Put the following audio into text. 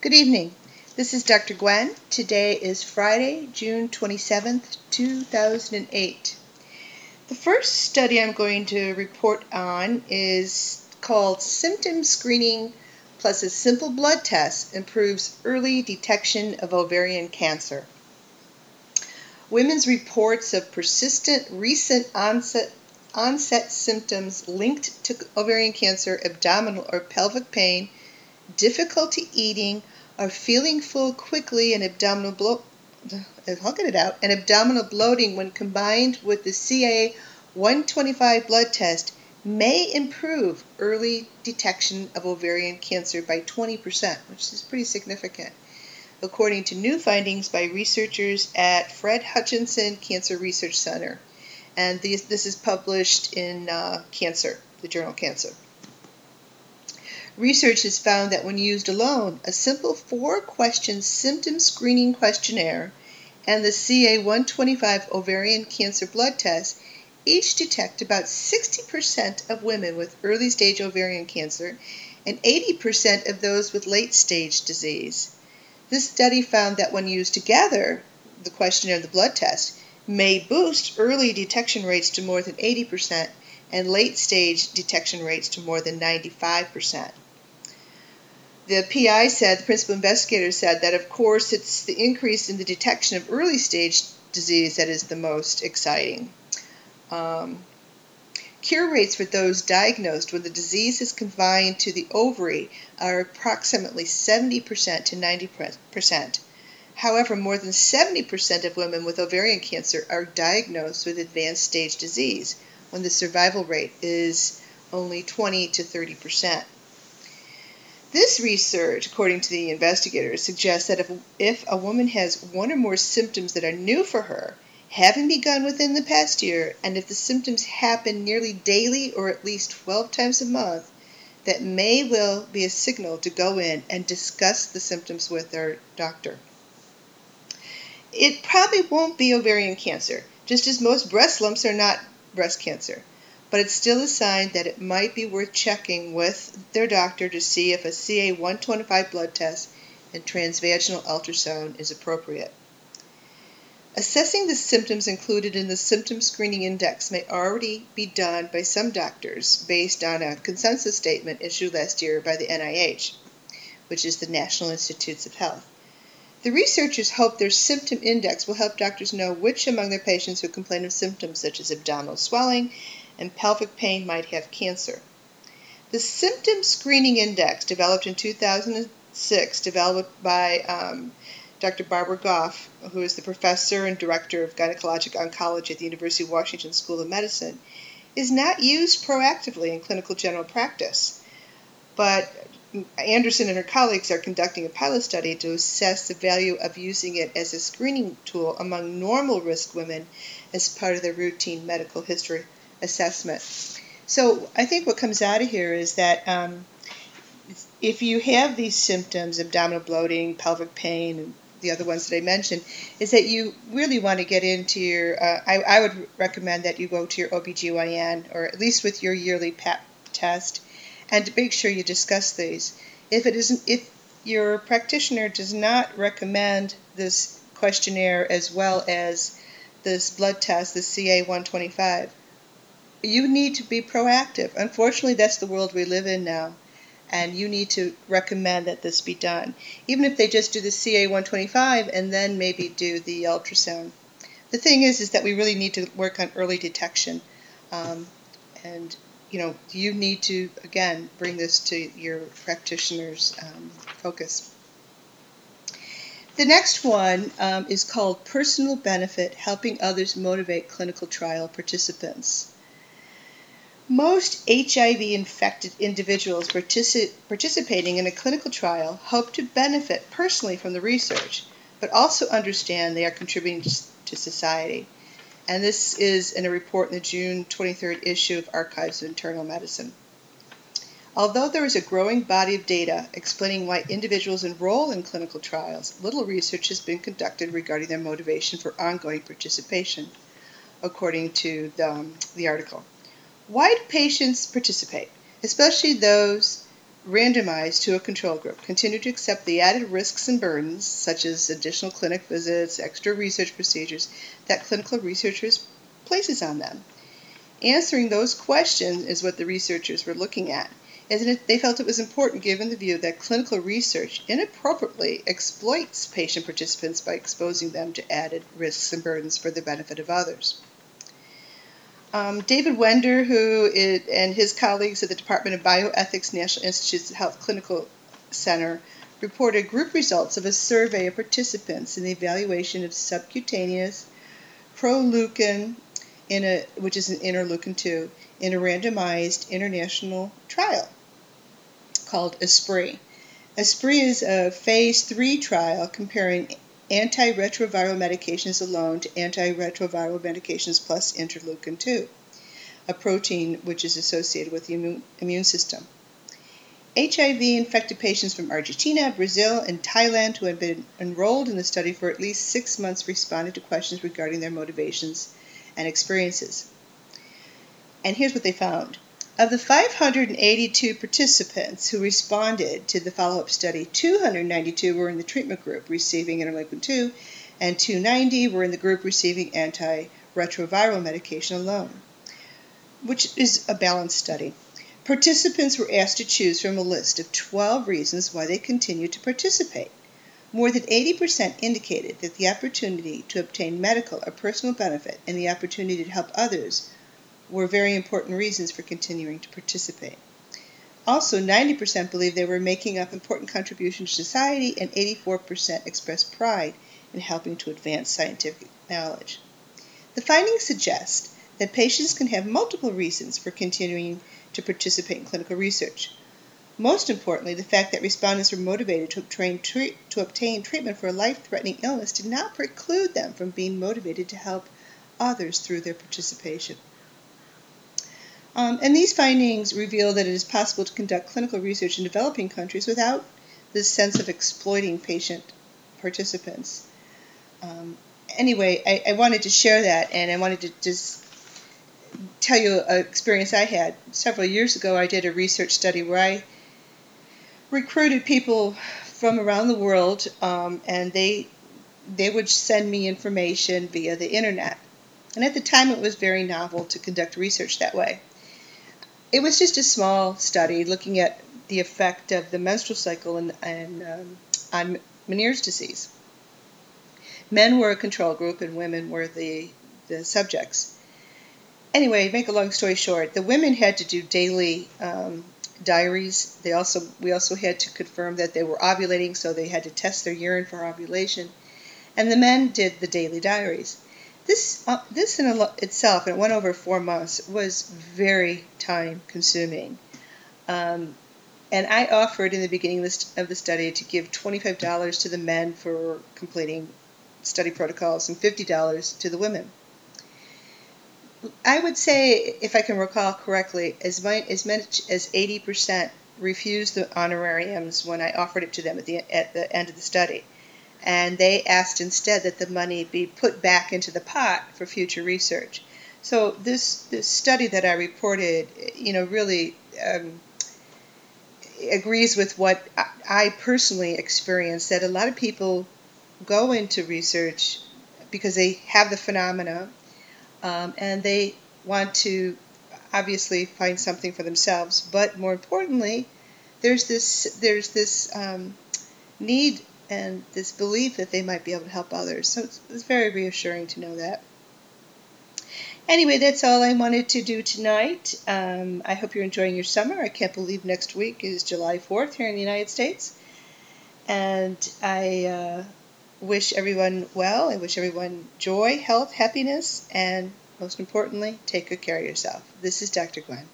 Good evening. This is Dr. Gwen. Today is Friday, June 27th, 2008. The first study I'm going to report on is called Symptom Screening Plus a Simple Blood Test Improves Early Detection of Ovarian Cancer. Women's reports of persistent recent onset symptoms linked to ovarian cancer, abdominal or pelvic pain, difficulty eating, or feeling full quickly and abdominal bloating when combined with the CA-125 blood test may improve early detection of ovarian cancer by 20%, which is pretty significant, according to new findings by researchers at Fred Hutchinson Cancer Research Center. And this is published in Cancer, the journal Cancer. Research has found that when used alone, a simple 4-question symptom screening questionnaire and the CA-125 ovarian cancer blood test each detect about 60% of women with early-stage ovarian cancer and 80% of those with late-stage disease. This study found that when used together, the questionnaire and the blood test may boost early detection rates to more than 80% and late-stage detection rates to more than 95%. The PI said, the principal investigator said, that of course it's the increase in the detection of early-stage disease that is the most exciting. Cure rates for those diagnosed when the disease is confined to the ovary are approximately 70% to 90%. However, more than 70% of women with ovarian cancer are diagnosed with advanced stage disease when the survival rate is only 20 to 30%. This research, according to the investigators, suggests that if a woman has one or more symptoms that are new for her, having begun within the past year, and if the symptoms happen nearly daily or at least 12 times a month, that may well be a signal to go in and discuss the symptoms with their doctor. It probably won't be ovarian cancer, just as most breast lumps are not breast cancer, but it's still a sign that it might be worth checking with their doctor to see if a CA-125 blood test and transvaginal ultrasound is appropriate. Assessing the symptoms included in the Symptom Screening Index may already be done by some doctors based on a consensus statement issued last year by the NIH, which is the National Institutes of Health. The researchers hope their symptom index will help doctors know which among their patients who complain of symptoms such as abdominal swelling and pelvic pain might have cancer. The Symptom Screening Index, developed in 2006, developed by Dr. Barbara Goff, who is the professor and director of gynecologic oncology at the University of Washington School of Medicine, is not used proactively in clinical general practice. But Anderson and her colleagues are conducting a pilot study to assess the value of using it as a screening tool among normal risk women as part of their routine medical history assessment. So I think what comes out of here is that if you have these symptoms, abdominal bloating, pelvic pain, and the other ones that I mentioned, is that you really want to get into your, I would recommend that you go to your OBGYN, or at least with your yearly Pap test, and to make sure you discuss these. If your practitioner does not recommend this questionnaire as well as this blood test, the CA-125, you need to be proactive. Unfortunately, that's the world we live in now, and you need to recommend that this be done, even if they just do the CA-125 and then maybe do the ultrasound. The thing is that we really need to work on early detection, and you need to, again, bring this to your practitioner's focus. The next one is called Personal Benefit, Helping Others Motivate Clinical Trial Participants. Most HIV-infected individuals participating in a clinical trial hope to benefit personally from the research, but also understand they are contributing to society. And this is in a report in the June 23rd issue of Archives of Internal Medicine. Although there is a growing body of data explaining why individuals enroll in clinical trials, little research has been conducted regarding their motivation for ongoing participation, according to the article. Why do patients participate, especially those randomized to a control group, continue to accept the added risks and burdens, such as additional clinic visits, extra research procedures, that clinical researchers places on them. Answering those questions is what the researchers were looking at, and they felt it was important given the view that clinical research inappropriately exploits patient participants by exposing them to added risks and burdens for the benefit of others. David Wender, and his colleagues at the Department of Bioethics National Institutes of Health Clinical Center, reported group results of a survey of participants in the evaluation of subcutaneous ProLeukin, which is an interleukin-2, in a randomized international trial called ESPRI. ESPRI is a phase 3 trial comparing antiretroviral medications alone to antiretroviral medications plus interleukin-2, a protein which is associated with the immune system. HIV-infected patients from Argentina, Brazil, and Thailand who had been enrolled in the study for at least 6 months responded to questions regarding their motivations and experiences. And here's what they found. Of the 582 participants who responded to the follow-up study, 292 were in the treatment group receiving interleukin-2, and 290 were in the group receiving antiretroviral medication alone, which is a balanced study. Participants were asked to choose from a list of 12 reasons why they continued to participate. More than 80% indicated that the opportunity to obtain medical or personal benefit and the opportunity to help others were very important reasons for continuing to participate. Also, 90% believed they were making up important contributions to society, and 84% expressed pride in helping to advance scientific knowledge. The findings suggest that patients can have multiple reasons for continuing to participate in clinical research. Most importantly, the fact that respondents were motivated to obtain treatment for a life-threatening illness did not preclude them from being motivated to help others through their participation. And these findings reveal that it is possible to conduct clinical research in developing countries without this sense of exploiting patient participants. Anyway, I wanted to share that, and I wanted to just tell you an experience I had. Several years ago, I did a research study where I recruited people from around the world, and they would send me information via the internet. And at the time, it was very novel to conduct research that way. It was just a small study looking at the effect of the menstrual cycle on Meniere's disease. Men were a control group and women were the subjects. Anyway, make a long story short, the women had to do daily diaries. We also had to confirm that they were ovulating, so they had to test their urine for ovulation. And the men did the daily diaries. This in itself, and it went over 4 months, was very time-consuming. And I offered in the beginning of the study to give $25 to the men for completing study protocols and $50 to the women. I would say, if I can recall correctly, as much as 80% refused the honorariums when I offered it to them at the end of the study. And they asked instead that the money be put back into the pot for future research. So this study that I reported, really agrees with what I personally experienced, that a lot of people go into research because they have the phenomena, and they want to obviously find something for themselves. But more importantly, there's this need and this belief that they might be able to help others. So it's very reassuring to know that. Anyway, that's all I wanted to do tonight. I hope you're enjoying your summer. I can't believe next week is July 4th here in the United States. And I wish everyone well. I wish everyone joy, health, happiness, and most importantly, take good care of yourself. This is Dr. Gwen.